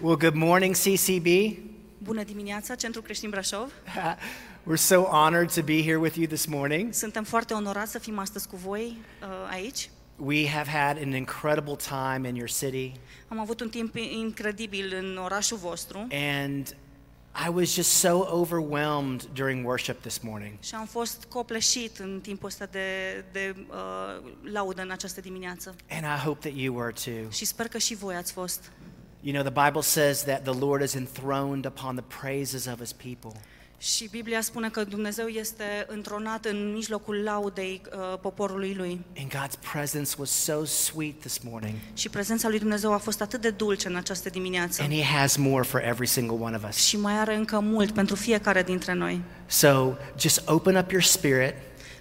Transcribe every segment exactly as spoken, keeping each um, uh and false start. Well, good morning, C C B. Bună dimineața, Centrul Creștin Brașov. We're so honored to be here with you this morning. Suntem foarte onorați să fim astăzi cu voi uh, aici. We have had an incredible time in your city. Am avut un timp incredibil în orașul vostru. And I was just so overwhelmed during worship this morning. Și am fost copleșit în timpul ăsta de de uh, laudă în această dimineață. And I hope that you were too. Și sper că și voi ați fost. You know, the Bible says that the Lord is enthroned upon the praises of his people. Și Biblia spune că Dumnezeu este întronat în mijlocul laudei uh, poporului lui. And God's presence was so sweet this morning. Și prezența lui Dumnezeu a fost atât de dulce în această dimineață. And he has more for every single one of us. Și mai are încă mult pentru fiecare dintre noi. So, just open up your spirit.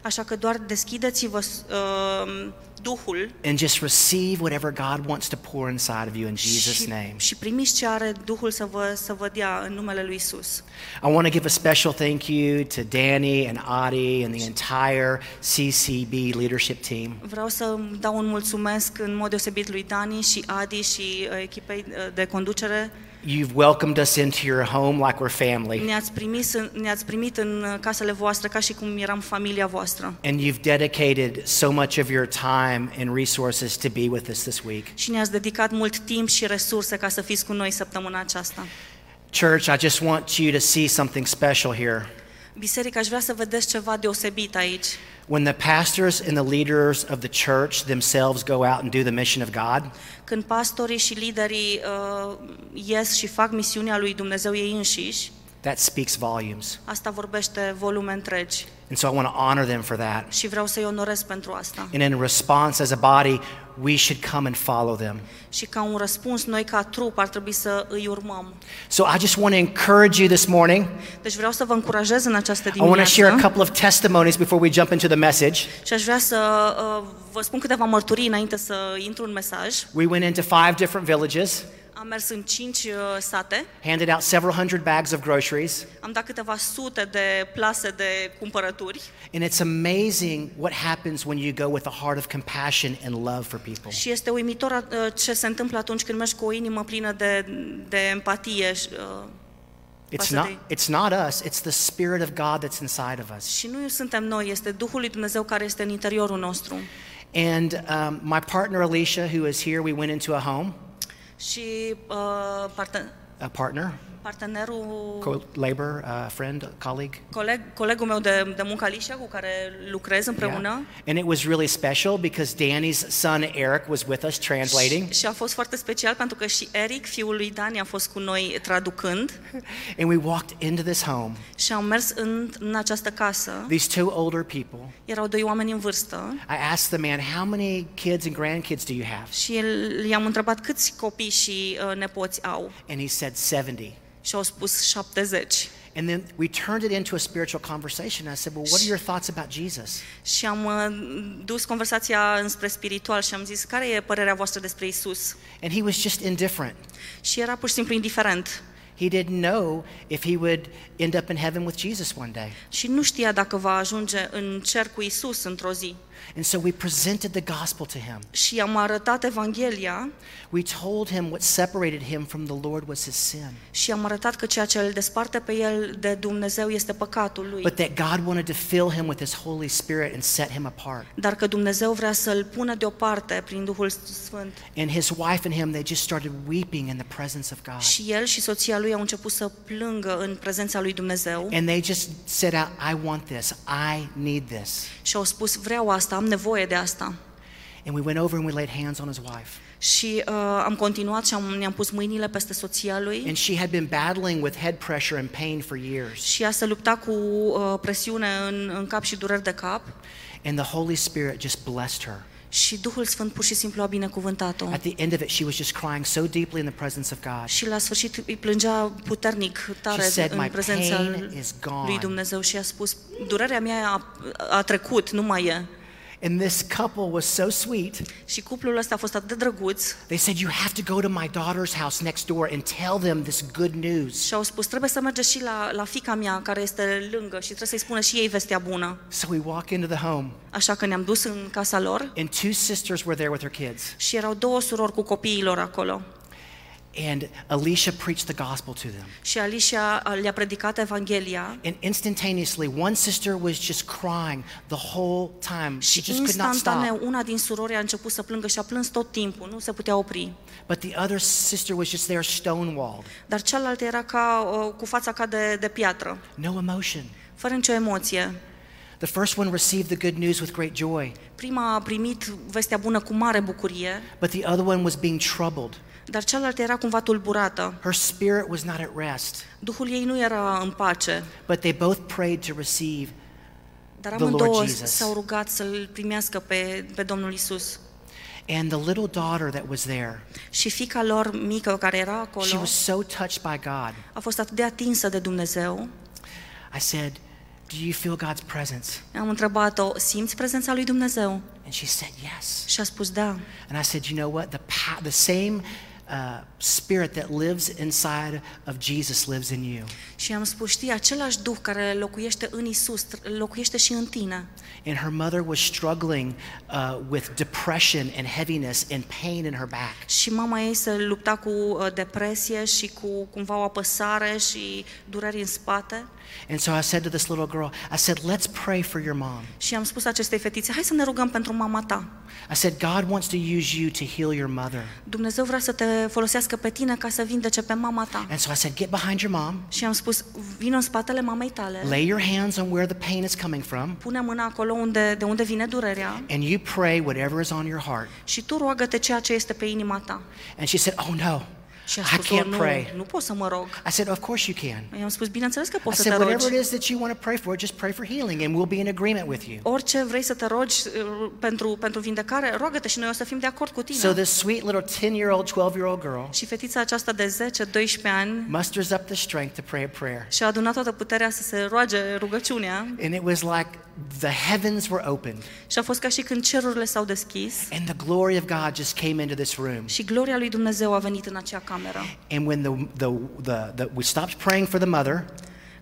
Așa că doar deschideți-vă uh, Duhul. And just receive whatever God wants to pour inside of you in Jesus' name. Și primiți ce are Duhul să vă să vă dea în numele lui Isus. I want to give a special thank you to Dani and Adi and the entire C C B leadership team. Vreau să dau un mulțumesc în mod deosebit lui Dani și Adi și echipei de conducere. You've welcomed us into your home like we're family. Ne-ați primit ne-ați primit în casele voastre ca și cum eram familia voastră. And you've dedicated so much of your time and resources to be with us this week. Și ne-ați dedicat mult timp și resurse ca să fiți cu noi săptămâna aceasta. Church, I just want you to see something special here. Biserică, aș vrea să vedeți ceva deosebit aici. When the pastors and the leaders of the church themselves go out and do the mission of God, când pastorii și liderii uh, ies și fac misiunea lui Dumnezeu ei înșiși, that speaks volumes. Asta vorbește volume întregi. And so I want to honor them for that. Și vreau să-i onorez pentru asta. And in response as a body, we should come and follow them. Și ca un răspuns noi ca trup ar trebui să îi urmăm. So I just want to encourage you this morning. Deci vreau să vă încurajez în această dimineață. I want to share a couple of testimonies before we jump into the message. Și aș vrea să uh, vă spun câteva mărturii înainte să intru în mesaj. We went into five different villages. Am mers în cinci uh, sate. Handed out several hundred bags of groceries. Am dat câteva sute de plase de cumpărături. And it's amazing what happens when you go with a heart of compassion and love for people. Și este uimitor uh, ce se întâmplă atunci când mergi cu o inimă plină de de empatie. Uh, It's not, it's not us, it's the Spirit of God that's inside of us. Și nu suntem noi, este Duhul lui Dumnezeu care este în interiorul nostru. And um, my partner Alicia, who is here, we went into a home. Și uh, parten- a partner, partenerul, Co- labor, uh, friend, colleague, coleg, colegul meu de, de muncă Alicia, cu care lucrez împreună. Yeah. And it was really special because Danny's son Eric was with us translating. Și a fost foarte special pentru că și Eric, fiul lui Dani, a fost cu noi traducând. And we walked into this home. Și am mers în, în această casă. These two older people. Erau doi oameni în vârstă. I asked the man, how many kids and grandkids do you have? Și el, i-am întrebat câți copii și uh, nepoți au. And he said seventy. Și au spus șaptezeci. And then we turned it into a spiritual conversation. I said, "Well, what are your thoughts about Jesus?" Și am dus conversația înspre spiritual și am zis, care e părerea voastră despre Isus? And he was just indifferent. Și era pur și simplu indiferent. He didn't know if he would end up in heaven with Jesus one day. Și nu știa dacă va ajunge în cer cu Isus într-o zi. And so we presented the gospel to him. Și i-am arătat Evanghelia. We told him what separated him from the Lord was his sin. Și am arătat că ceea ce îl desparte pe el de Dumnezeu este păcatul lui. But that God wanted to fill him with his Holy Spirit and set him apart. Dar că Dumnezeu vrea să îl pună deoparte prin Duhul Sfânt. And his wife and him, they just started weeping in the presence of God. Și el și soția lui au început să plângă în prezența lui Dumnezeu. And they just said out, I want this. I need this. Și au spus, vreau asta. Am nevoie de asta. And we went over and we laid hands on his wife. Și uh, am continuat și am, ne-am pus mâinile peste soția lui. And she had been battling with head pressure and pain for years. Și ea se lupta cu uh, presiune în, în cap și dureri de cap. And the Holy Spirit just blessed her. Și Duhul Sfânt pur și simplu a binecuvântat-o. At the end of it, she was just crying so deeply in the presence of God. Și la sfârșit îi plângea puternic, tare în prezența lui Dumnezeu și a spus, durerea mea a, a trecut, nu mai e. And this couple was so sweet. Și cuplul ăsta a fost atât de drăguț. They said you have to go to my daughter's house next door and tell them this good news. Și au spus trebuie să mergeți și la la fiica mea care este lângă și trebuie să-i spună și ei vestea bună. So we walk into the home. Așa că ne-am dus în casa lor. And two sisters were there with their kids. Și erau două surori cu copiii lor acolo. And Alicia preached the gospel to them. Și Alicia le-a predicat Evanghelia. And instantaneously, one sister was just crying the whole time. She just could not stop. Instantaneu, una din surori a început să plângă și a plâns tot timpul, nu se putea opri. But the other sister was just there stonewalled. Dar cealaltă era ca cu fața ca de de piatră. No emotion. Fără nicio emoție. The first one received the good news with great joy. Prima a primit vestea bună cu mare bucurie. But the other one was being troubled. Dar cealaltă era cumva tulburată. Her spirit was not at rest. Duhul ei nu era în pace. But they both prayed to receive the Lord Jesus. S-au rugat să-l primească pe pe Domnul Isus. And the little daughter that was there. Și fiica lor mică care era acolo. She was so touched by God. A fost atât de atinsă de Dumnezeu. I said, "Do you feel God's presence?" Am întrebat-o, simți prezența lui Dumnezeu? And she said, "Yes." Și a spus da. And I said, "You know what? The the same Uh, spirit that lives inside of Jesus lives in you. Și am spus, știi, același duh care locuiește în Isus locuiește și în tine. And her mother was struggling uh, with depression and heaviness and pain in her back. Și mama ei se lupta cu depresie și cu cumva o apăsare și dureri în spate. And so I said to this little girl, I said, "Let's pray for your mom." Și am spus acestei fetițe, hai să ne rugăm pentru mama ta. I said, "God wants to use you to heal your mother." Dumnezeu vrea să te folosească pe tine ca să vindece pe mama ta. And so I said, "Get behind your mom." Și am spus, vino în spatele mamei tale. Lay your hands on where the pain is coming from. Pune mâna acolo unde de unde vine durerea. And you pray whatever is on your heart. Și tu roagă-te ceea ce este pe inima ta. And she said, "Oh no." Și a spus, I can't pray. Nu pot să mă rog. I said, "Of course you can." I-am spus, bineînțeles că poți să te rogi. I said, "Whatever it is that you want to pray for, just pray for healing and we'll be in agreement with you." Orice vrei să te rogi pentru pentru vindecare, roagă-te și noi o să fim de acord cu tine. So this sweet little ten-year-old, twelve-year-old girl. Și fetița aceasta de zece, doisprezece ani. Musters up the strength to pray a prayer. Și a adunat toată puterea să se roage rugăciunea. And it was like the heavens were opened. Și a fost ca și când cerurile s-au deschis. And the glory of God just came into this room. Și gloria lui Dumnezeu a venit în acea cameră. And when the the the, the we stopped praying for the mother.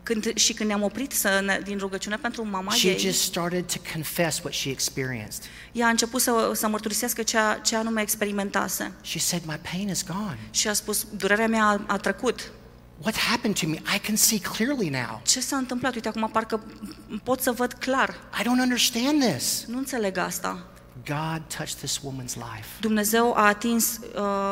Când și când ne-am oprit să ne, din rugăciunea pentru mama she ei. She just started to confess what she experienced. Ea a început să să mărturisească ceea ce anume experimentase. She said, "My pain is gone." Și a spus, durerea mea a, a trecut. What happened to me? I can see clearly now. Ce s-a întâmplat? Uite, acum parcă pot să văd clar. I don't understand this. Nu înțeleg asta. God touched this woman's life. Dumnezeu a atins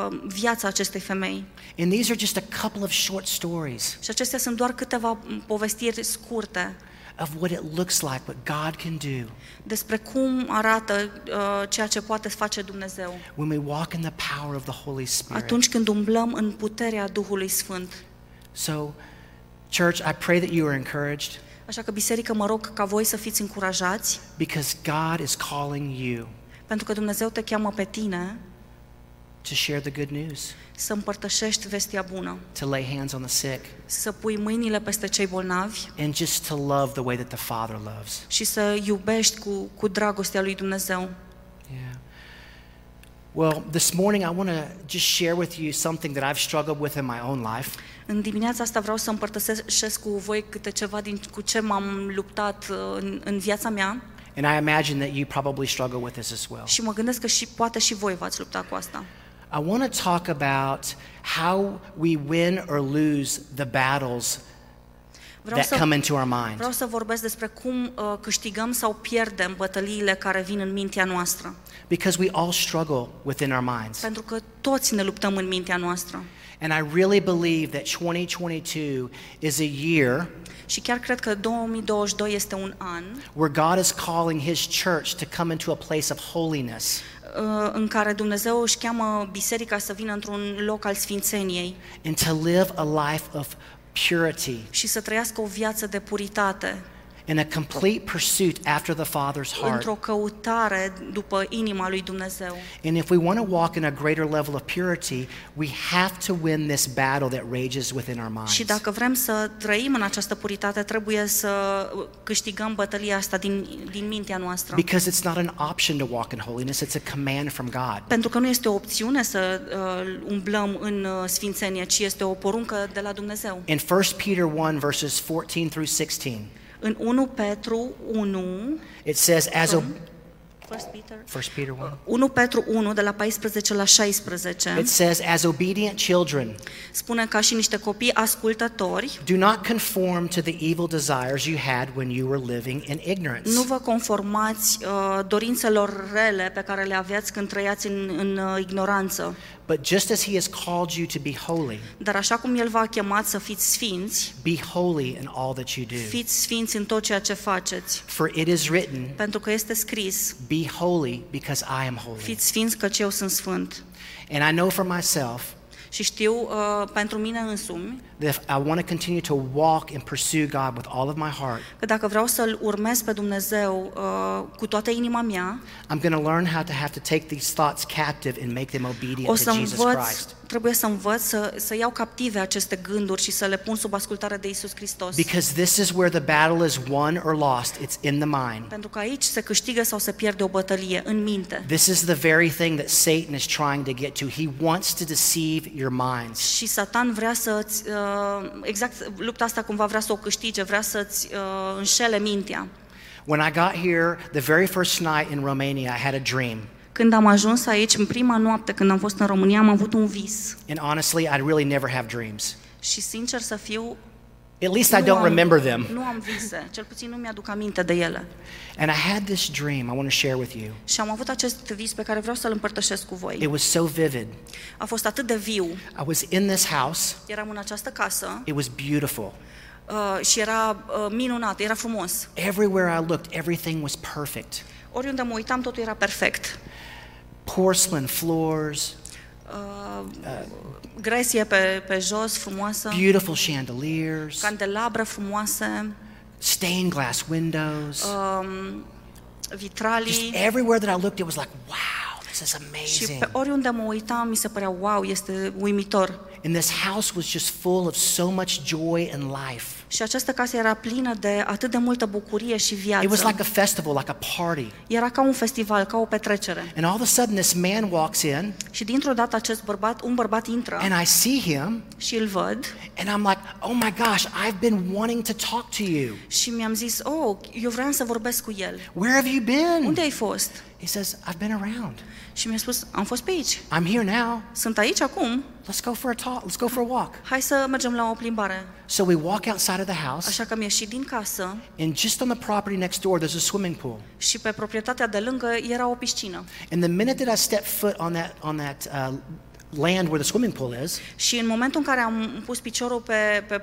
uh, viața acestei femei. And these are just a couple of short stories. Și acestea sunt doar câteva povestiri scurte. Of what it looks like, what God can do. Despre cum arată uh, ceea ce poate face Dumnezeu. When we walk in the power of the Holy Spirit. Atunci când umblăm în puterea Duhului Sfânt. So, church, I pray that you are encouraged. Așa că biserică, mă rog ca voi să fiți încurajați. Because God is calling you. Pentru că Dumnezeu te cheamă pe tine. To share the good news. Să împărtășești vestea bună. To lay hands on the sick. Să pui mâinile peste cei bolnavi. And just to love the way that the Father loves. Și să iubești cu cu dragostea lui Dumnezeu. Yeah. Well, this morning I want to just share with you something that I've struggled with in my own life. În dimineața asta vreau să împărtășesc cu voi câte ceva din cu ce m-am luptat în, în viața mea. And I imagine that you probably struggle with this as well. Și mă gândesc că și poate și voi v-ați luptat cu asta. I want to talk about how we win or lose the battles vreau that să, come into our mind. Vreau să vorbesc despre cum uh, câștigăm sau pierdem bătăliile care vin în mintea noastră. Because we all struggle within our minds. Pentru că toți ne luptăm în mintea noastră. And I really believe that twenty twenty-two is a year. Și chiar cred că două mii douăzeci și doi este un an. Where God is calling his church to come into a place of holiness. În care Dumnezeu își cheamă biserica să vină într-un loc al sfințeniei. And to live a life of purity. Și să trăiască o viață de puritate. In a complete pursuit after the Father's heart. Într-o căutare după inima lui Dumnezeu. And if we want to walk in a greater level of purity, we have to win this battle that rages within our minds. Și dacă vrem să trăim în această puritate, trebuie să câștigăm bătălia asta din din mintea noastră. Because it's not an option to walk in holiness, it's a command from God. Pentru că nu este o opțiune să uh, umblăm în sfințenie, ci este o poruncă de la Dumnezeu. In First Peter one verses fourteen through sixteen. În întâi Petru unu it says as First Peter, First Peter one. unu Petru unu de la paisprezece la șaisprezece. It says, as obedient children, spune ca și niște copii ascultători, do not conform to the evil desires you had when you were living in ignorance. Nu vă conformați uh, dorințelor rele pe care le aveați când trăiați în, în uh, ignoranță. But just as he has called you to be holy, dar așa cum el v-a chemat să fiți sfinți, be holy in all that you do. Fiți sfinți în tot ceea ce faceți. For it is written, pentru că este scris, be holy because I am holy. Fiți sfinți căci eu sunt sfânt. And I know for myself, și știu uh, pentru mine însumi, that if I want to continue to walk and pursue God with all of my heart, că dacă vreau să-l urmez pe Dumnezeu uh, cu toată inima mea, I'm going to learn how to have to take these thoughts captive and make them obedient to Jesus Christ. Trebuie să învăț să, să iau captive aceste gânduri și să le pun sub ascultare de Iisus Hristos. Because this is where the battle is won or lost, it's in the mind. Pentru că aici se câștigă sau se pierde o bătălie în minte. This is the very thing that Satan is trying to get to. He wants to deceive your minds. Și Satan vrea să uh, exact lupta asta cumva vrea să o câștige, vrea să ți uh, înșele mintea. When I got here, the very first night in Romania, I had a dream. Când am ajuns aici, în prima noapte când am fost în România, am avut un vis. And honestly, I really never have dreams. Și sincer să fiu, at least I don't remember them. Nu am vise, cel puțin nu mi-aduc aminte de ele. And I had this dream I want to share with you. Și am avut acest vis pe care vreau să-l împărtășesc cu voi. It was so vivid. A fost atât de viu. I was in this house. Eram în această casă. It was beautiful. Uh, și era uh, minunat, era frumos. Everywhere I looked, everything was perfect. Oriunde mă uitam, totul era perfect. Porcelain floors, uh, gresie pe, pe jos frumoasă, beautiful chandeliers, candelabre frumoase, stained glass windows, um, vitralii. Just everywhere that I looked, it was like, wow, this is amazing. Și pe oriunde mă uitam, mi se părea, wow, este uimitor. And this house was just full of so much joy and life. Și această casă era plină de atât de multă bucurie și viață. It was like a festival, like a party. Era ca un festival, ca o petrecere. And all of a sudden this man walks in. Și dintr-o dată acest bărbat, un bărbat intră. And I see him. Și îl văd. And I'm like, "Oh my gosh, I've been wanting to talk to you." Și mi-am zis, "Oh, eu vreau să vorbesc cu el." "Where have you been?" Unde ai fost? He says, "I've been around." Și mi-a spus, "Am fost pe aici." "I'm here now." Sunt aici acum. Let's go for a talk. Let's go for a walk. Hai să mergem la o plimbare. So we walk outside of the house. Așa că am ieșit din casă. And just on the property next door there's a swimming pool. Și pe proprietatea de lângă era o piscină. And the minute that I stepped foot on that on that uh, land where the swimming pool is. Și în momentul în care am pus piciorul pe pe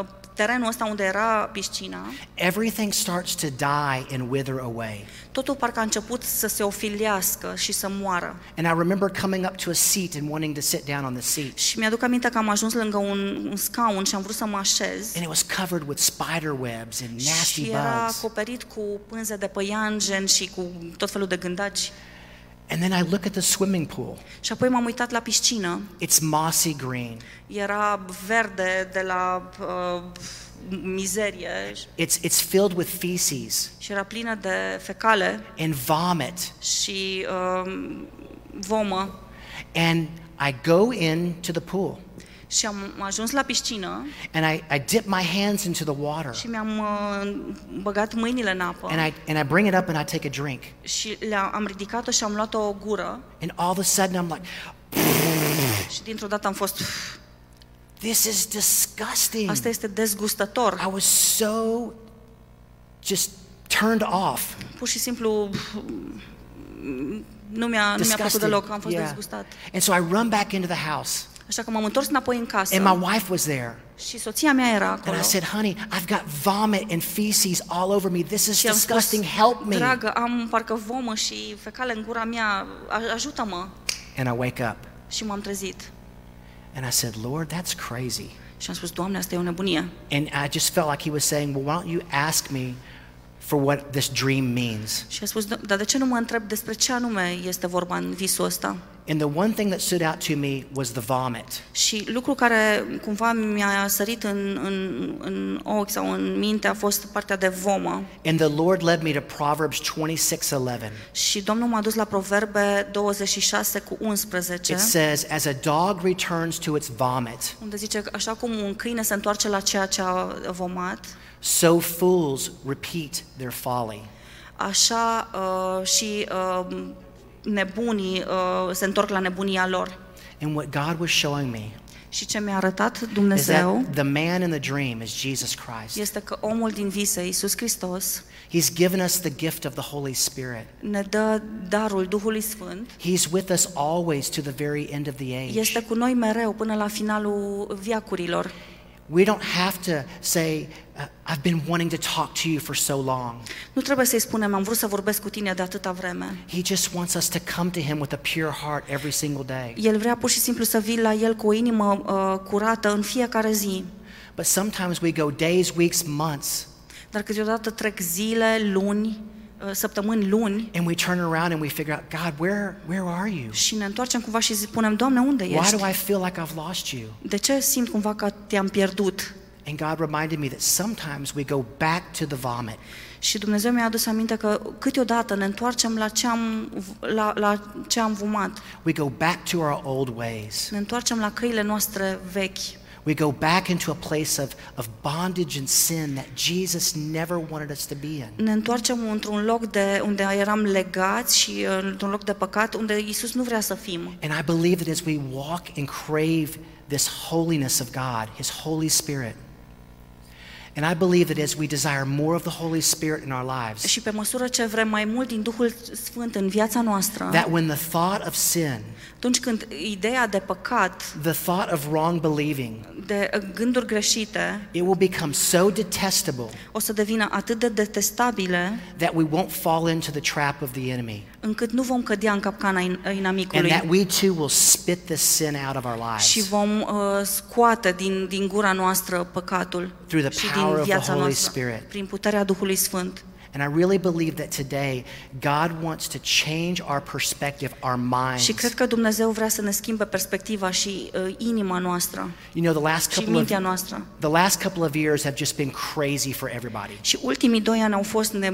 uh, terenul ăsta unde era piscina, everything starts to die and wither away. Totul parcă a început să se ofiliască și să moară. And I remember coming up to a seat and wanting to sit down on the seat. Și mi-aduc aminte că am ajuns lângă un, un scaun și am vrut să mă așez. And it was covered with spider webs and nasty bugs. Și era acoperit cu pânze de păianjen și cu tot felul de gândaci. And then I look at the swimming pool. Și apoi m-am uitat la piscină. It's mossy green. Era verde de la uh, mizerie. It's it's filled with feces. Și era plină de fecale. And vomit. Și um, vomă. And I go into the pool. Și am ajuns la piscină. And I I dip my hands into the water. Și mi-am uh, băgat mâinile în apă. And I and I bring it up and I take a drink. Și am ridicat-o și am luat o gură. And all of a sudden I'm like, și dintr-o dată am fost, this is disgusting. Asta este dezgustător. I was so just turned off. Pur și simplu nu mi-a nu mi-a plăcut deloc, am fost yeah. dezgustat. And so I run back into the house. Așa că m-am întors înapoi în casă. And my wife was there. Și soția mea era acolo. And I said, "Honey, I've got vomit and feces all over me. This is disgusting. Help me." Dragă, am parcă vomă și fecale în gura mea. Ajută-mă. And I wake up. Și m-am trezit. And I said, "Lord, that's crazy." Și am spus, Doamne, asta e o nebunie. And I just felt like he was saying, "Well, why don't you ask me for what this dream means?" Și a spus, dar de ce nu mă întreb despre ce anume este vorba în visul ăsta? And the one thing that stood out to me was the vomit. Și lucru care cumva mi-a sărit în în în ochi sau în minte a fost partea de vomă. And the Lord led me to Proverbs twenty-six eleven. Și Domnul m-a dus la Proverbe douăzeci și șase cu unsprezece. It says, as a dog returns to its vomit. Unde zice așa cum un câine se întoarce la ceea ce a vomat. So fools repeat their folly. așa uh, și uh, nebunii uh, se întorc la nebunia lor. And what God was showing me și ce mi-a arătat Dumnezeu the man in the dream is Jesus Christ. Este că omul din vise, Iisus Hristos, He's given us the gift of the Holy Spirit. Ne dă darul Duhului Sfânt. He's with us always to the very end of the age. Este cu noi mereu până la finalul veacurilor. We don't have to say I've been wanting to talk to you for so long. Nu trebuie să-i spunem am vrut să vorbesc cu tine de atâta vreme. He just wants us to come to him with a pure heart every single day. El vrea pur și simplu să vii la el cu o inimă uh, curată în fiecare zi. But sometimes we go days, weeks, months. Dar câteodată trec zile, luni, săptămâni, luni. And we turn around and we figure out, God, where where are you? Și ne întoarcem cumva și spunem, Doamne, unde ești? Why do I feel like I've lost you? De ce simt cumva că te-am pierdut? And God reminded me that sometimes we go back to the vomit. Și Dumnezeu mi-a adus aminte că câteodată ne întoarcem la ce am la la ce am vomat. We go back to our old ways. Ne întoarcem la căile noastre vechi. We go back into a place of of bondage and sin that Jesus never wanted us to be in. Ne întoarcem într-un loc de unde eram legați și într-un loc de păcat unde Iisus nu vrea să fim. And I believe that as we walk and crave this holiness of God, His Holy Spirit. And I believe that as we desire more of the Holy Spirit in our lives. Și pe măsură ce vrem mai mult din Duhul Sfânt în viața noastră. That when the thought of sin. Atunci când ideea de păcat. The thought of wrong believing. De gânduri greșite. It will become so detestable. O să devină atât de detestabile. That we won't fall into the trap of the enemy. Încât nu vom cădea în capcana inamicului. And that we too will spit this sin out of our lives. Și vom uh, scoate din din gura noastră păcatul. Through the power of the Holy Spirit. Prin puterea Duhului Sfânt. And I really believe that today God wants to change our perspective, our minds. Și cred că Dumnezeu vrea să ne schimbe perspectiva și uh, inima noastră. You know, the last couple of noastră. The last couple of years have just been crazy for everybody. Și ultimii doi ani au fost ne,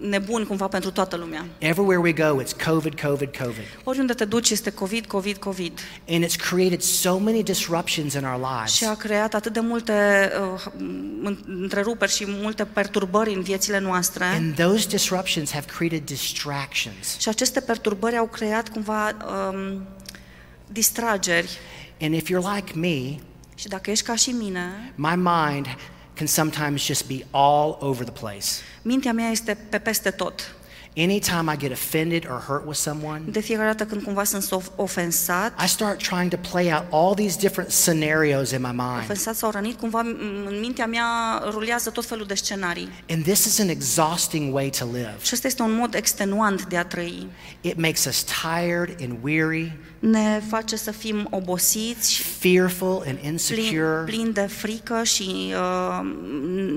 nebuni cumva pentru toată lumea. Everywhere we go it's COVID, COVID, COVID. Oriunde te duci este COVID, COVID, COVID. And it's created so many disruptions in our lives. Și a creat atât de multe uh, întreruperi și multe perturbări în viețile noastre. And those disruptions have created distractions. Și aceste perturbări au creat cumva um, distrageri. And if you're like me, și dacă ești ca și mine, my mind can sometimes just be all over the place. Mintea mea este pe peste tot. Anytime I get offended or hurt with someone, de fiecare dată când cumva sunt ofensat, I start trying to play out all these different scenarios in my mind. Ofensat sau rănit, cumva în mintea mea rulează tot felul de scenarii. And this is an exhausting way to live. Și acesta este un mod extenuant de a trăi. It makes us tired and weary. Ne face să fim obosiți, fearful and insecure, plini de frică și uh,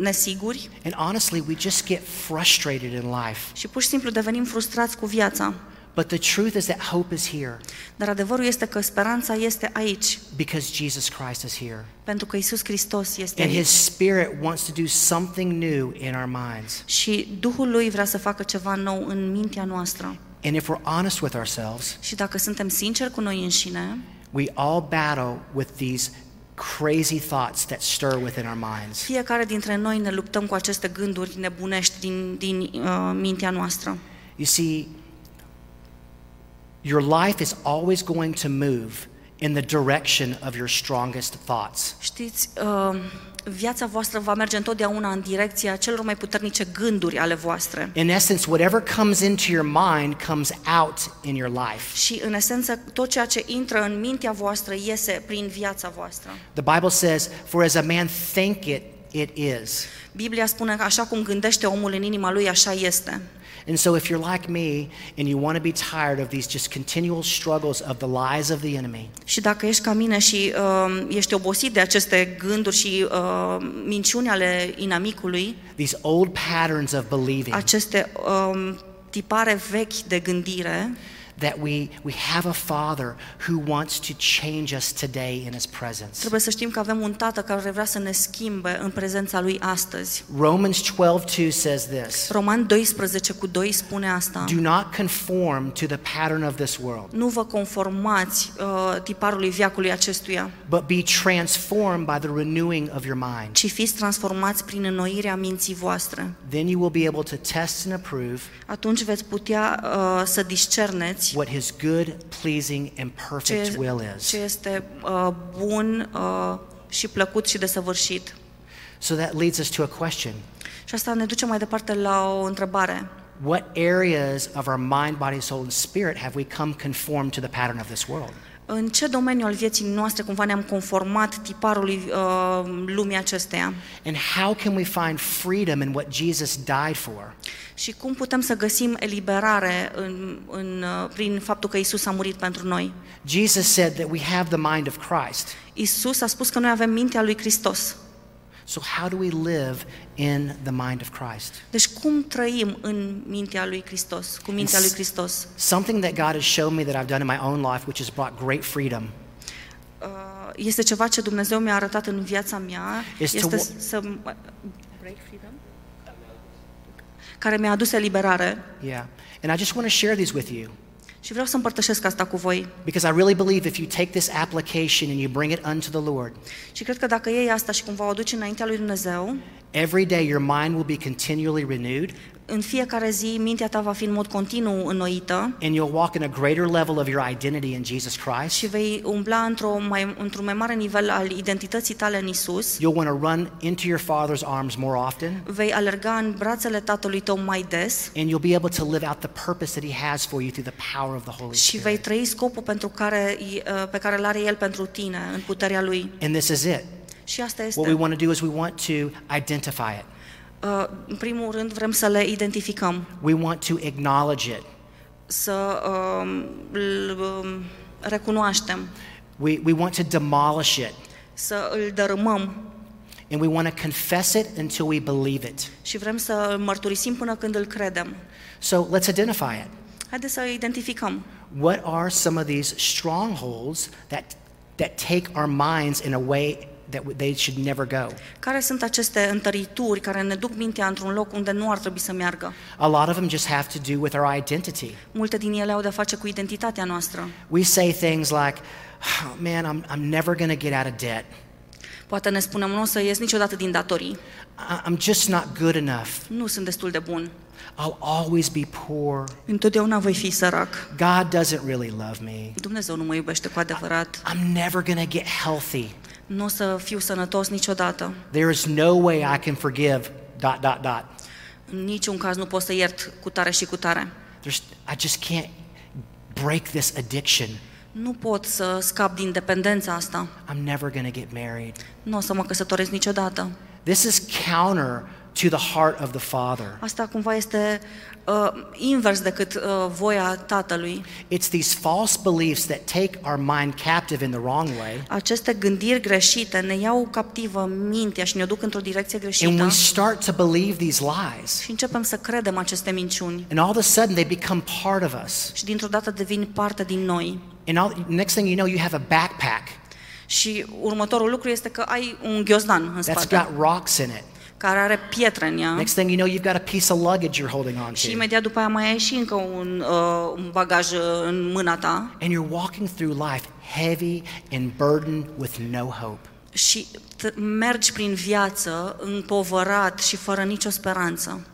nesiguri. And honestly, we just get frustrated in life. Și pur și simplu devenim frustrați cu viața. But the truth is that hope is here. Dar adevărul este că speranța este aici. Because Jesus Christ is here. Pentru că Iisus Hristos este aici. And His Spirit wants to do something new in our minds. Și Duhul lui vrea să facă ceva nou în mintea noastră. And if we're honest with ourselves, și dacă suntem sinceri cu noi înșine, we all battle with these crazy thoughts that stir within our minds. Fiecare dintre noi ne luptăm cu aceste gânduri nebunești din din uh, mintea noastră. You see, your life is always going to move in the direction of your strongest thoughts. Știți, uh, viața voastră va merge întotdeauna în direcția celor mai puternice gânduri ale voastre. In essence, whatever comes into your mind comes out in your life. Și în esență, tot ceea ce intră în mintea voastră iese prin viața voastră. The Bible says, "For as a man thinketh, it is." Biblia spune că așa cum gândește omul în inima lui, așa este. And so if you're like me and you want to be tired of these just continual struggles of the lies of the enemy. Și dacă ești ca mine și uh, ești obosit de aceste gânduri și uh, minciuni ale inamicului, these old patterns of believing. Aceste um, tipare vechi de gândire, that we we have a father who wants to change us today in his presence. Trebuie să știm că avem un tată care vrea să ne schimbe în prezența lui astăzi. Romans twelve two says this. Roman doisprezece cu doi spune asta. Do not conform to the pattern of this world. Nu vă conformați uh, tiparului veacului acestuia. But be transformed by the renewing of your mind. Ci fiți transformați prin înnoirea minții voastre. Then you will be able to test and approve. Atunci veți putea uh, să discerneți what his good, pleasing and perfect ce, will is. Ce este uh, bun uh, și plăcut și desăvârșit. So that leads us to a question. Și asta ne duce mai departe la o întrebare. What areas of our mind, body, soul and spirit have we come conformed to the pattern of this world? În ce domeniu al vieții noastre cumva ne-am conformat tiparului uh, lumii acesteia? And how can we find freedom in what Jesus died for? Și cum putem să găsim eliberare în, în, prin faptul că Isus a murit pentru noi? Jesus said that we have the mind of Christ. Isus a spus că noi avem mintea lui Hristos. So how do we live in the mind of Christ? Deci cum trăim în mintea lui Hristos, cu mintea lui Hristos? Something that God has shown me that I've done in my own life which has brought great freedom. Uh, este ceva ce Dumnezeu mi-a arătat în viața mea, este to... să great freedom care mi-a adus eliberare. Yeah. And I just want to share these with you. Și vreau să împărtășesc asta cu voi. Because I really believe if you take this application and you bring it unto the Lord. Și cred că dacă iei asta și cumva o aduci înaintea lui Dumnezeu, every day your mind will be continually renewed. În fiecare zi mintea ta va fi în mod continuu înnoită. And you'll walk in a greater level of your identity in Jesus Christ. Și vei umbla într-o mai într-un mai mare nivel al identității tale în Isus. You'll want to run into your Father's arms more often. Vei alerga în brațele Tatălui tău mai des. And you'll be able to live out the purpose that He has for you through the power of the Holy Spirit. Și vei trăi scopul pentru care pe care l-are El pentru tine în puterea Lui. And this is it. Și asta este. What we want to do is we want to identify it. Uh, în primul rând vrem să le identificăm. We want to acknowledge it. Să um, um, recunoaștem. We we want to demolish it. Să îl dărâmăm. And we want to confess it until we believe it. Și vrem să îl mărturisim până când îl credem. So let's identify it. Haideți să identificăm. What are some of these strongholds that that take our minds in a way that they should never go. Care sunt aceste întărituri care ne duc mintea într-un loc unde nu ar trebui să meargă? A lot of them just have to do with our identity. Multe din ele au de face cu identitatea noastră. We say things like, oh, "Man, I'm I'm never going to get out of debt." Poate ne spunem, nu o să ies niciodată din datorii. I'm just not good enough. Nu sunt destul de bun. I'll always be poor. Întotdeauna voi fi sărac. God doesn't really love me. Dumnezeu nu mă iubește cu adevărat. I'm never going to get healthy. Nu o să fiu sănătos niciodată. There is no way I can forgive dot dot dot. În niciun caz nu pot să iert cu tare și cu tare. I just can't break this addiction. Nu pot să scap din dependența asta. I'm never going to get married. Nu o să mă căsătoresc niciodată. This is counter to the heart of the Father. Asta cumva este uh, invers decât uh, voia Tatălui. It's these false beliefs that take our mind captive in the wrong way. Aceste gândiri greșite ne iau captivă mintea și ne duc într-o direcție greșită. And we start to believe these lies. Și începem să credem aceste minciuni. And all of a sudden they become part of us. Și dintr-o dată devin parte din noi. And all, next thing you know you have a backpack. Și următorul lucru este că ai un ghiozdan în spate. That's got rocks in it. Care are pietre în ea. Next thing you know you've got a piece of luggage you're holding on to. Și imediat după aia mai ai și încă un, uh, un bagaj în mâna ta. And you're walking through life heavy and burdened with no hope. Și t- mergi prin viață împovărat și fără nicio speranță.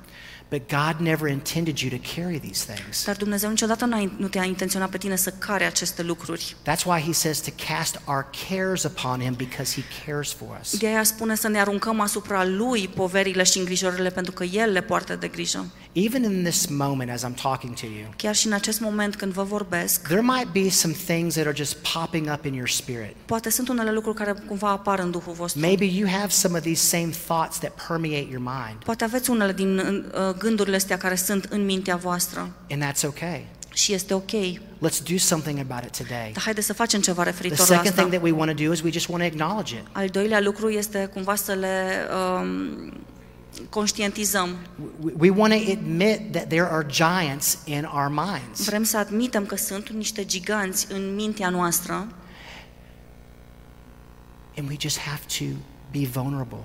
But God never intended you to carry these things. Dar Dumnezeu niciodată nu te-a intenționat pe tine să carți aceste lucruri. That's why he says to cast our cares upon him because he cares for us. De aia spune să ne aruncăm asupra lui poverile și îngrijorările pentru că el le poartă de grijă. Even in this moment as I'm talking to you. Chiar și în acest moment când vă vorbesc. There might be some things that are just popping up in your spirit. Poate sunt unele lucruri care cumva apar în duhul vostru. Maybe you have some of these same thoughts that permeate your mind. Poate aveți unele din uh, gândurile astea care sunt în mintea voastră. And that's okay. Și este ok. Let's do something about it today. Dar haideți să facem ceva referitor la asta. The second thing that we want to do is we just want to acknowledge it. Al doilea lucru este cumva să le um, conștientizăm. We want to admit that there are giants in our minds. Vrem să admitem că sunt niște giganți în mintea noastră. And we just have to be vulnerable.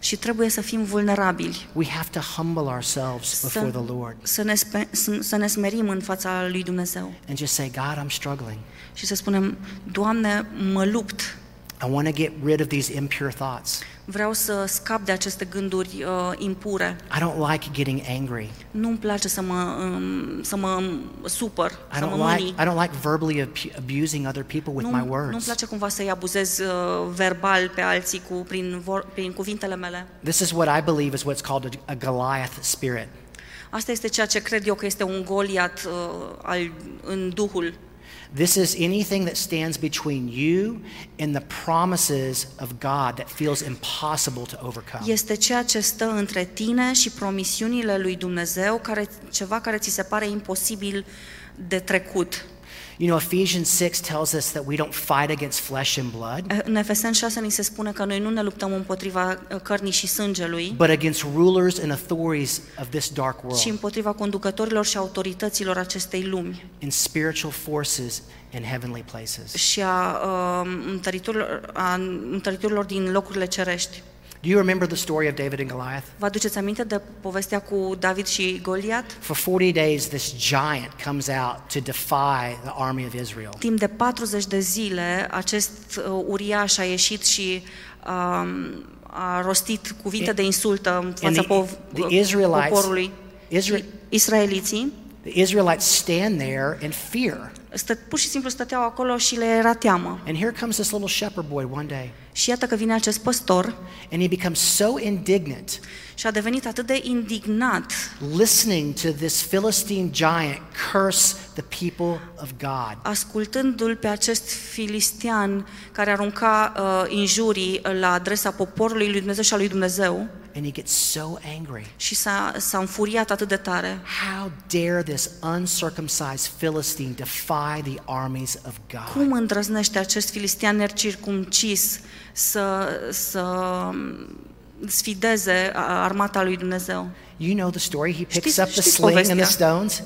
Și trebuie să fim vulnerabili. We have to humble ourselves before the Lord. Să ne să ne smerim în fața lui Dumnezeu. And just say, God, I'm struggling. Și să spunem, Doamne, mă lupt. I want to get rid of these impure thoughts. Vreau să scap de aceste gânduri uh, impure. I don't like getting angry. Nu-mi place să mă um, să mă supăr, I să mă mâni. Like, I don't like verbally abusing other people with nu, my words. Nu-mi place cumva să-i abuzez uh, verbal pe alții cu prin, vor, prin cuvintele mele. This is what I believe is what's called a, a Goliath spirit. Asta este ceea ce cred eu că este un Goliat uh, al, în duhul. This is anything that stands between you and the promises of God that feels impossible to overcome. Este ceea ce stă între tine și promisiunile lui Dumnezeu, care ceva care ți se pare imposibil de trecut. You know, Ephesians six tells us that we don't fight against flesh and blood. În Efeseni șase ni se spune că noi nu ne luptăm împotriva cărnii și sângelui, but against rulers and authorities of this dark world. Ci împotriva conducătorilor și autorităților acestei lumi. And spiritual forces in heavenly places. Și a întăriturilor a întăriturilor din locurile cerești. Do you remember the story of David and Goliath? Vă aduceți aminte de povestea cu David și Goliat? For forty days this giant comes out to defy the army of Israel. Timp de patruzeci de zile acest uriaș a ieșit și um, a rostit cuvinte de insultă în fața poporului. Israeliții. The Israelites stand there in fear. Pur și simplu stăteau acolo și le era teamă. And here comes this little shepherd boy one day. Și iată că vine acest păstor. And he becomes so indignant. Și a devenit atât de indignat. Listening to this Philistine giant curse the people of God. Ascultându-l pe acest filistean care arunca uh, injurii la adresa poporului lui Dumnezeu și a lui Dumnezeu. And he gets so angry. Și s-a, s-a înfuriat atât de tare. How dare this uncircumcised Philistine defy the armies of God? Cum îndrăznește acest filistean necircumcis să să sfideze armata lui Dumnezeu? You know the story. He picks up the sling and the stones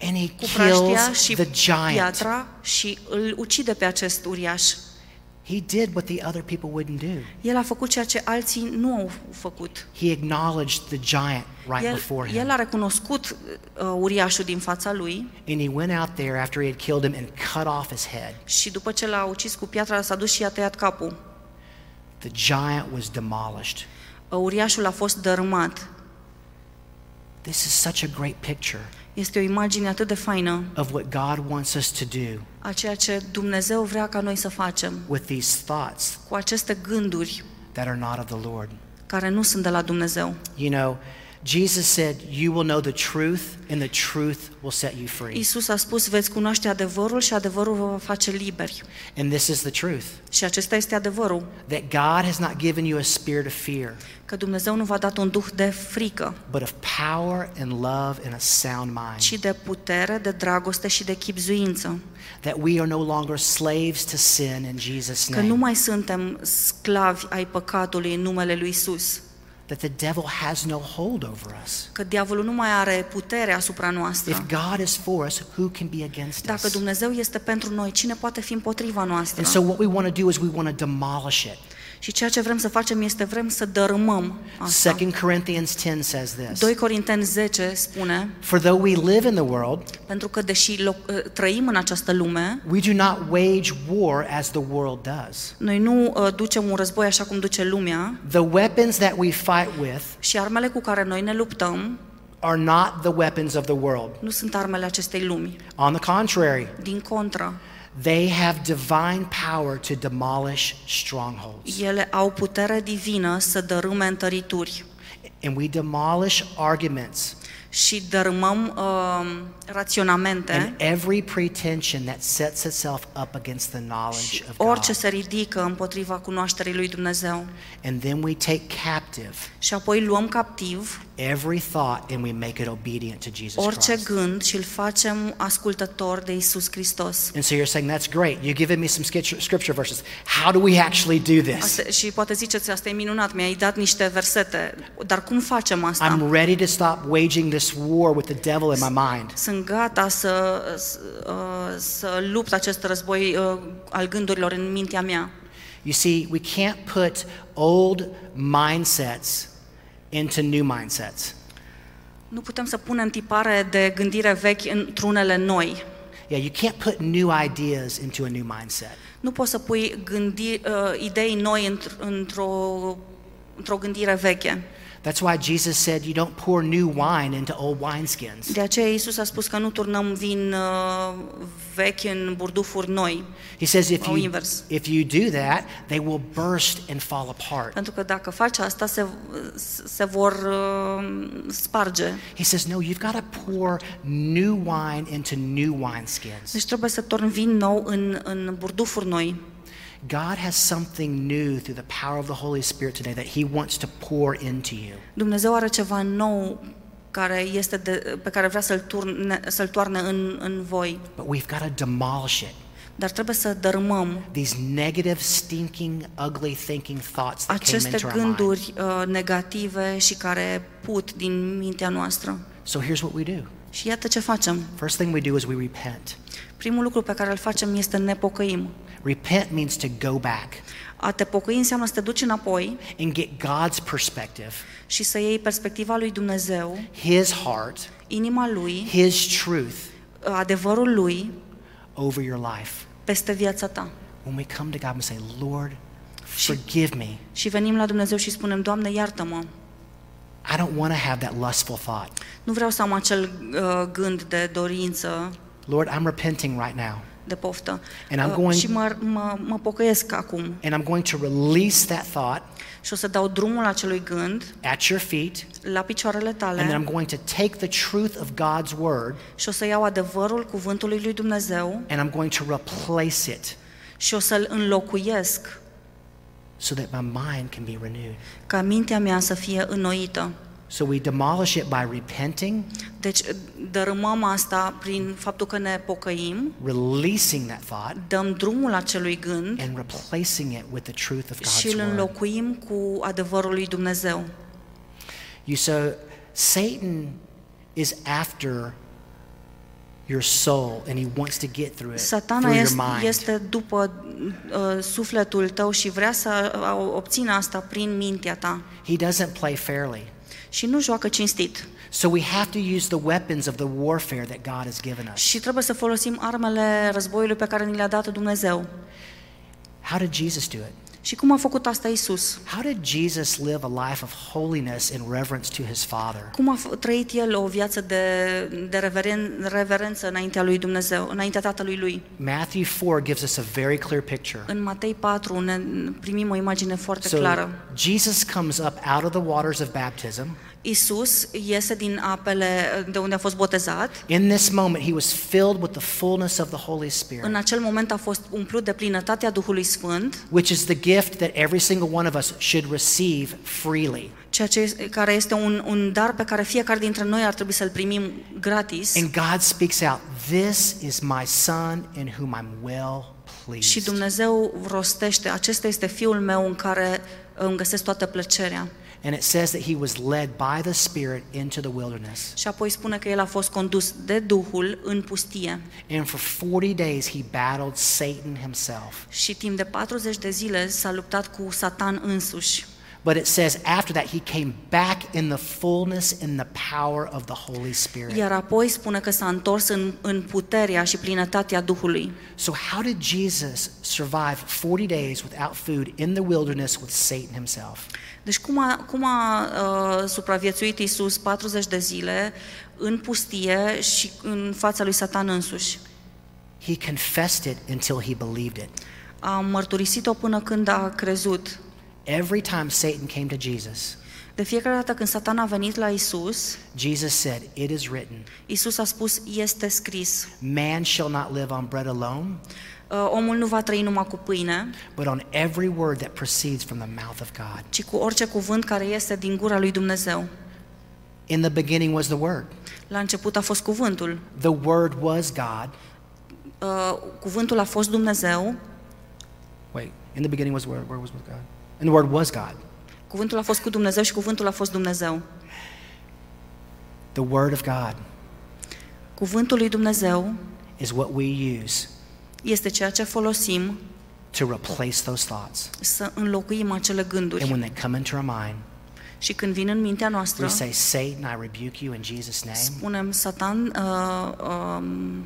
and he kills the giant. Piatra și îl ucide pe acest uriaș. He did what the other people wouldn't do. El a făcut ceea ce alții nu au făcut. He acknowledged the giant right el, before him. El a recunoscut uh, uriașul din fața lui. And he went out there after he had killed him and cut off his head. Și după ce l-a ucis cu piatra, s-a dus și i-a tăiat capul. The giant was demolished. Uriașul a fost dărâmat. This is such a great picture. Este o imagine atât de faină of what God wants us to do. A ceea ce Dumnezeu vrea ca noi să facem with these thoughts cu aceste gânduri that are not of the Lord. Care nu sunt de la Dumnezeu. You know, Jesus said, "You will know the truth and the truth will set you free." Isus a spus, veți cunoaște adevărul și adevărul vă va face liberi. And this is the truth. Și acesta este adevărul. That God has not given you a spirit of fear. Că Dumnezeu nu v-a dat un duh de frică, but of power and love and a sound mind. Ci de putere, de dragoste și de chibzuință. That we are no longer slaves to sin in Jesus' name. Că nu mai suntem sclavi ai păcatului în numele lui Isus. That the devil has no hold over us. Că diavolul nu mai are putere asupra noastră. If God is for us, who can be against us? Dacă Dumnezeu este pentru noi, cine poate fi împotriva noastră? And so what we want to do is we want to demolish it. Și ceea ce vrem să facem este vrem să dărâmăm asta. two Corinthians ten says this. doi Corinteni zece spune: For though we live in the world, pentru că deși trăim în această lume, we do not wage war as the world does. Noi nu uh, ducem un război așa cum duce lumea. The weapons that we fight with, și armele cu care noi ne luptăm, are not the weapons of the world. Nu sunt armele acestei lumi. On the contrary, din contră, they have divine power to demolish strongholds. Ele au putere divină să dărâme întărituri. And we demolish arguments. Și dărâmăm um, raționamente. And every pretension that sets itself up against the knowledge of God. Orice se ridică împotriva cunoașterii lui Dumnezeu. And then we take captive. Și apoi luăm captiv. every thought and we make it obedient to Jesus Christ. Orice gând și îl facem ascultător de Isus Hristos. And so you're saying that's great. You've given me some scripture verses. How do we actually do this? Asta, și poate ziceți, asta e minunat, mi-ai dat niște versete, dar cum facem asta? I'm ready to stop waging this war with the devil in my mind. Sunt gata să să lupt acest război al gândurilor în mintea mea. You see, we can't put old mindsets into new mindsets. Nu putem să punem tipare de gândire vechi într-unele noi. Yeah, you can't put new ideas into a new mindset. Nu poți să pui gândi, uh, idei noi într-o într-o gândire veche. That's why Jesus said you don't pour new wine into old wineskins. De aceea Iisus a spus că nu turnăm vin uh, vechi în burdufuri noi. He says if you if you do that, they will burst and fall apart. Pentru că dacă faci asta se se vor uh, sparge. He says no, you've got to pour new wine into new wineskins. Deci trebuie să torni vin nou în în burdufuri noi. God has something new through the power of the Holy Spirit today that he wants to pour into you. Dumnezeu are ceva nou care este de, pe care vrea să-l turne, să-l toarne în în voi. But we've got to demolish it. Dar trebuie să dărâmăm these negative, stinking, ugly thinking thoughts that came into our mind. Aceste gânduri negative și care put din mintea noastră. So here's what we do. Și iată ce facem. First thing we do is we repent. Primul lucru pe care îl facem este ne pocăim. Repent means to go back. A te pocăi înseamnă să te duci înapoi. And get God's perspective. Și să iei perspectiva lui Dumnezeu. His heart. Inima lui. His truth. Adevărul lui. Over your life. Peste viața ta. When we come to God and say, Lord, forgive me. Și venim la Dumnezeu și spunem, Doamne, iartă-mă. I don't want to have that lustful thought. Nu vreau să am acel uh, gând de dorință. Lord, I'm repenting right now. De poftă. And I'm going, uh, și mă, mă, mă pocăiesc acum. And I'm going to release that thought. Și o să dau drumul acelui gând. At your feet. La picioarele tale. And then I'm going to take the truth of God's word. Și o să iau adevărul cuvântului lui Dumnezeu. And I'm going to replace it. Și o să-l înlocuiesc. So that my mind can be renewed. Ca mintea mea să fie înnoită. So we demolish it by repenting. Deci dărâmăm asta prin faptul că ne pocăim. Releasing that thought. Dăm drumul acelui gând. And replacing it with the truth of God's word. Și îl înlocuim cu adevărul lui Dumnezeu. You so Satan is after your soul and he wants to get through it. Satana este, este după uh, sufletul tău și vrea să obțină asta prin mintea ta. He doesn't play fairly. Și nu joacă cinstit. So we have to use the weapons of the warfare that God has given us. Și trebuie să folosim armele războiului pe care ni le-a dat Dumnezeu. How did Jesus do it? Și cum a făcut asta Isus? How did Jesus live a life of holiness and reverence to his Father? Cum a trăit el o viață de de reveren, reverență înaintea lui Dumnezeu, înaintea Tatălui lui? Matthew patru gives us a very clear picture. În Matei patru ne primim o imagine foarte so, clară. Jesus comes up out of the waters of baptism. Isus iese din apele de unde a fost botezat. In this moment he was filled with the fullness of the Holy Spirit. În acel moment a fost umplut de plinătatea Duhului Sfânt. Which is the gift that every single one of us should receive freely. Ceea ce care este un un dar pe care fiecare dintre noi ar trebui să-l primim gratis. And God speaks out, "This is my son in whom I'm well pleased." Și Dumnezeu rostește, acesta este fiul meu în care îmi găsesc toată plăcerea. And it says that he was led by the Spirit into the wilderness. Și apoi spune că el a fost condus de Duhul în pustie. And for forty days he battled Satan himself. Și timp de patruzeci de zile s-a luptat cu Satan însuși. But it says after that he came back in the fullness and the power of the Holy Spirit. Iar apoi spune că s-a întors în în puterea și plinătatea Duhului. So how did Jesus survive forty days without food in the wilderness with Satan himself? Deci cum a cum a uh, supraviețuit Iisus patruzeci de zile în pustie și în fața lui Satan însuși? He confessed it until he believed it. A mărturisit-o până când a crezut. Every time Satan came to Jesus. De fiecare dată când Satan a venit la Isus, Jesus said, "It is written." Isus a spus, "Este scris." Man shall not live on bread alone. Uh, omul nu va trăi numai cu pâine, but on every word that proceeds from the mouth of God. Ci cu orice cuvânt care iese din gura lui Dumnezeu. In the beginning was the Word. La început a fost cuvântul. The Word was God. Uh, cuvântul a fost Dumnezeu. Wait, in the beginning was the Word, Word was with God. And the Word was God. Cuvântul a fost cu Dumnezeu și cuvântul a fost Dumnezeu. The Word of God. Cuvântul lui Dumnezeu is what we use. Este ceea ce folosim to replace those thoughts. Să înlocuim acele gânduri. And when they come into our mind, și când vin în mintea noastră, we say, Satan, I rebuke you in Jesus' name. Spunem, Satan, uh, um,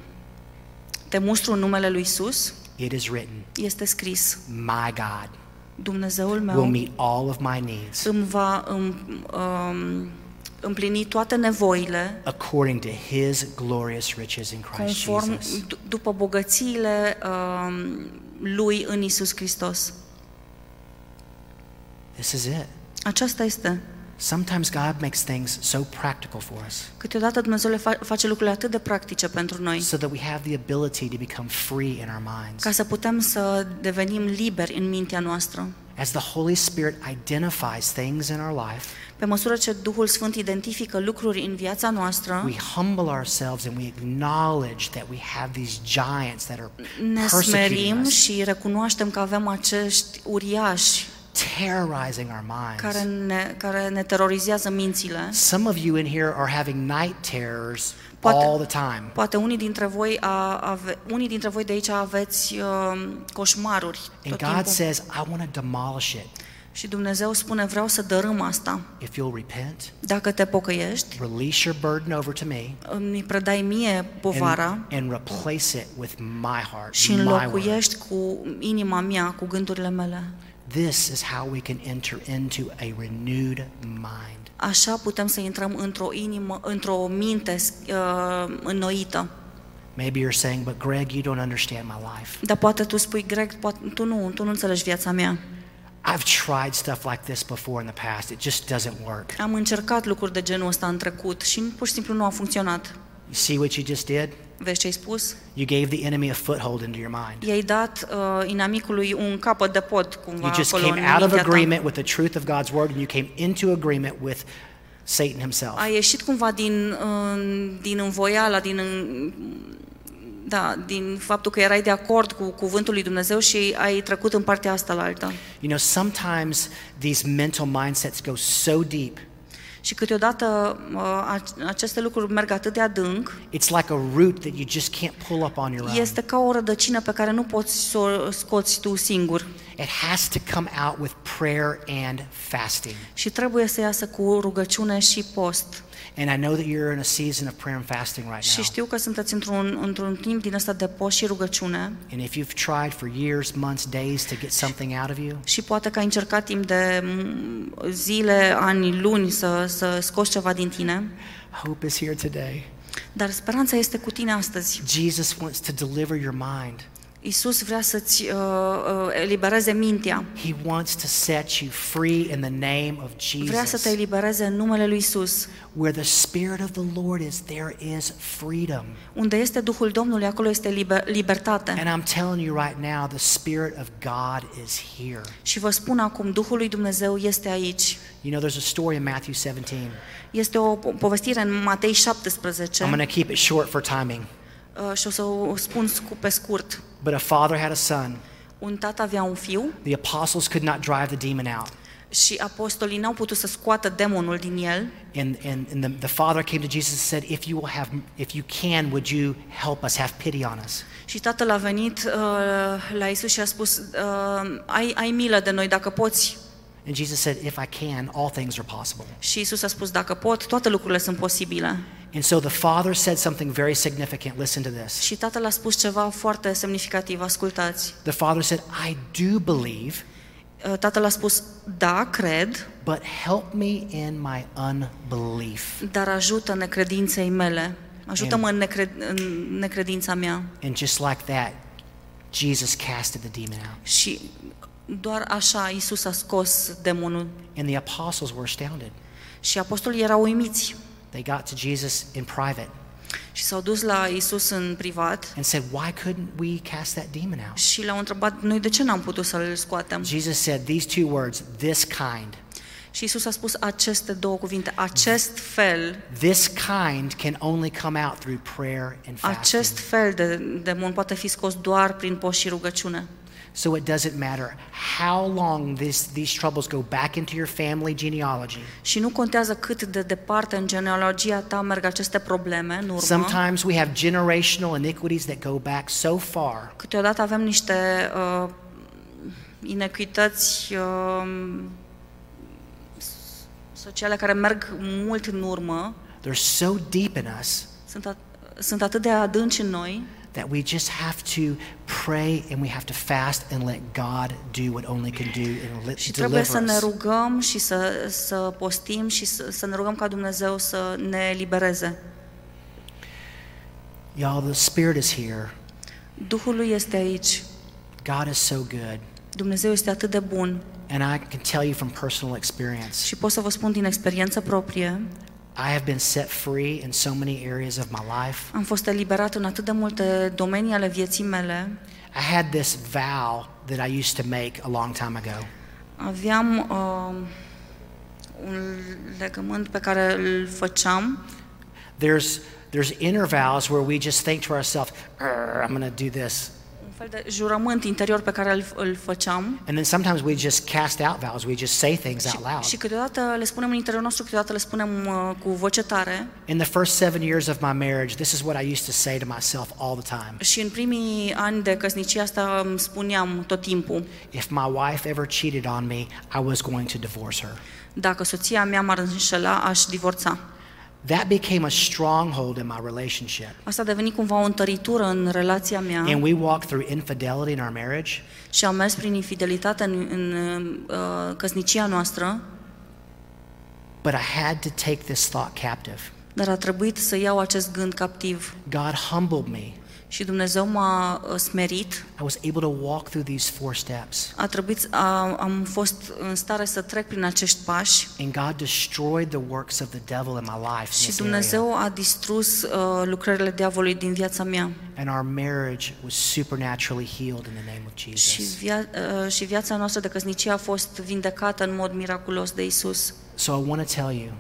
te mustru în numele lui Isus. It is written. Este scris. My God. Dumnezeul meu will meet all of my needs. Îmi va um, împlini toate nevoile. According to His glorious riches in Christ conform, Jesus. După bogățiile um, lui în Isus Hristos. This is it. Aceasta este. Sometimes God makes things so practical for us. Câteodată Dumnezeu le fa- face lucruri atât de practice pentru noi. So that we have the ability to become free in our minds. Ca să putem să devenim liberi în mintea noastră. As the Holy Spirit identifies things in our life. Pe măsură ce Duhul Sfânt identifică lucruri în viața noastră, we humble ourselves and we acknowledge that we have these giants that are ne smerim și recunoaștem că avem acești uriași terrorizing our minds. Care ne, care ne terorizează mințile. Some of you in here are having night terrors poate, all the time. Poate unii dintre voi a, ave, unii dintre voi de aici aveți uh, coșmaruri and tot God timpul. Says, I want to demolish it. Și Dumnezeu spune, vreau să dărâm asta. If you'll repent, dacă te pocăiești, release your burden over to me. Îmi predai mie povara. And, and replace it with my heart. Și înlocuiești cu inima mea, cu gândurile mele. This is how we can enter into a renewed mind. Așa putem să intrăm într-o inimă, într-o minte uh, înnoită. Maybe you're saying, but Greg, you don't understand my life. Dar poate tu spui, Greg, poate, tu nu, tu nu înțelegi viața mea. I've tried stuff like this before in the past. It just doesn't work. Am încercat lucruri de genul ăsta în trecut și pur și simplu nu a funcționat. You see what you just did? Vezi ce ai spus? You gave the enemy a foothold into your mind. I-ai dat uh, inamicului un capăt de pod cumva acolo în mintea ta. You just came out of agreement with the truth of God's word and you came into agreement with Satan himself. Ai ieșit cumva din uh, din învoiala, din da, din faptul că erai de acord cu cuvântul lui Dumnezeu și ai trecut în partea asta la alta. You know, sometimes these mental mindsets go so deep. Și câteodată aceste lucruri merg atât de adânc. It's like a root that you just can't pull up on your own. Este ca o rădăcină pe care nu poți să o scoți tu singur. It has to come out with prayer and fasting. Și trebuie să iasă cu rugăciune și post. And I know that you're in a season of prayer and fasting right now. Și știu că sunteți într-un într-un timp din ăsta de post și rugăciune. And if you've tried for years, months, days to get something out of you. Și poate că ai încercat timp de zile, ani, luni să să scoți ceva din tine. Hope is here today. Dar speranța este cu tine astăzi. Jesus wants to deliver your mind. Isus vrea să-ți uh, elibereze mintea. He wants to set you free in the name of Jesus. Vrea să te elibereze în numele lui Isus. Where the Spirit of the Lord is, there is freedom. Unde este Duhul Domnului, acolo este liber- libertate. And I'm telling you right now, the Spirit of God is here. Și vă spun acum, Duhul lui Dumnezeu este aici. You know, there's a story in Matthew seventeen. Este o povestire în Matei șaptesprezece. I'm going to keep it short for timing. Uh, și o să o spun pe scurt. But a father had a son. Un tată avea un fiu. The apostles could not drive the demon out. Și apostolii n-au putut să scoată demonul din el. And, and, and the, the father came to Jesus and said, if you will have, if you can, would you help us, have pity on us? Și tatăl a venit uh, la Isus și a spus, uh, ai, ai milă de noi dacă poți. And Jesus said, if I can, all things are possible. Și Isus a spus, dacă pot, toate lucrurile sunt posibile. And so the father said something very significant. Listen to this. Și tatăl a spus ceva foarte semnificativ. Ascultați. The father said, I do believe. Tatăl a spus, da, cred. But help me in my unbelief. Dar ajută necredinței mele. Ajută-mă în, necred- în necredința mea. And just like that, Jesus casted the demon out. Și doar așa Isus a scos demonul. And the apostles were astounded. Și apostolii erau uimiți. They got to Jesus in private. Și s-au dus la Isus în privat. And said, why couldn't we cast that demon out? Și l-au întrebat, noi de ce n-am putut să-l scoatem? Jesus said these two words, this kind. Și Iisus a spus aceste două cuvinte, acest fel. This kind can only come out through prayer and fasting. Acest fel de demon poate fi scos doar prin post și rugăciune. So it doesn't matter how long this, these troubles go back into your family genealogy. Și nu contează cât de departe în genealogia ta merg aceste probleme în urmă. Sometimes we have generational iniquities that go back so far. Câteodată avem niște uh, inequități uh, sociale care merg mult în urmă. They're so deep in us. Sunt, at- sunt atât de adânci în noi. That we just have to pray and we have to fast and let God do what only can do and let deliver us. Să ne rugăm și să să postim și să, să ne rugăm ca Dumnezeu să ne elibereze. Y'all, the Spirit is here. Duhul lui este aici. God is so good. Dumnezeu este atât de bun. And I can tell you from personal experience. Și pot să vă spun din experiență proprie. I have been set free in so many areas of my life. Am fost eliberat în atât de multe domenii ale vieții mele. I had this vow that I used to make a long time ago. Aveam uh, un legământ pe care îl făceam. There's there's inner vows where we just think to ourselves, I'm going to do this. Un fel de jurământ interior pe care îl, îl făceam. And then sometimes we just cast out vows, we just say things out loud. Și, și câteodată le spunem în interiorul nostru, câteodată le spunem uh, cu voce tare. In the first seven years of my marriage, this is what I used to say to myself all the time. Și în primii ani de căsnicie asta îmi spuneam tot timpul. If my wife ever cheated on me, I was going to divorce her. Dacă soția mea m-ar înșela, aș divorța. That became a stronghold in my relationship. Asta a devenit cumva o întăritură în relația mea. And we walked through infidelity in our marriage. Și am mers prin infidelitate în, în uh, căsnicia noastră. But I had to take this thought captive. Dar a trebuit să iau acest gând captiv. God humbled me. Și Dumnezeu m-a smerit. I was able to walk through these four steps. A trebuit, a, am fost în stare să trec prin acești pași. And God destroyed the works of the devil in my life. Și Dumnezeu a distrus uh, lucrările diavolului din viața mea. And our marriage was supernaturally healed in the name of Jesus. Și, via, uh, și viața noastră de căsnicie a fost vindecată în mod miraculos de Isus. So I want to tell you.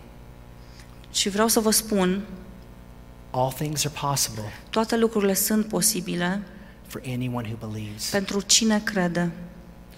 Și vreau să vă spun. All things are possible. Toate lucrurile sunt posibile. For anyone who believes. Pentru cine crede.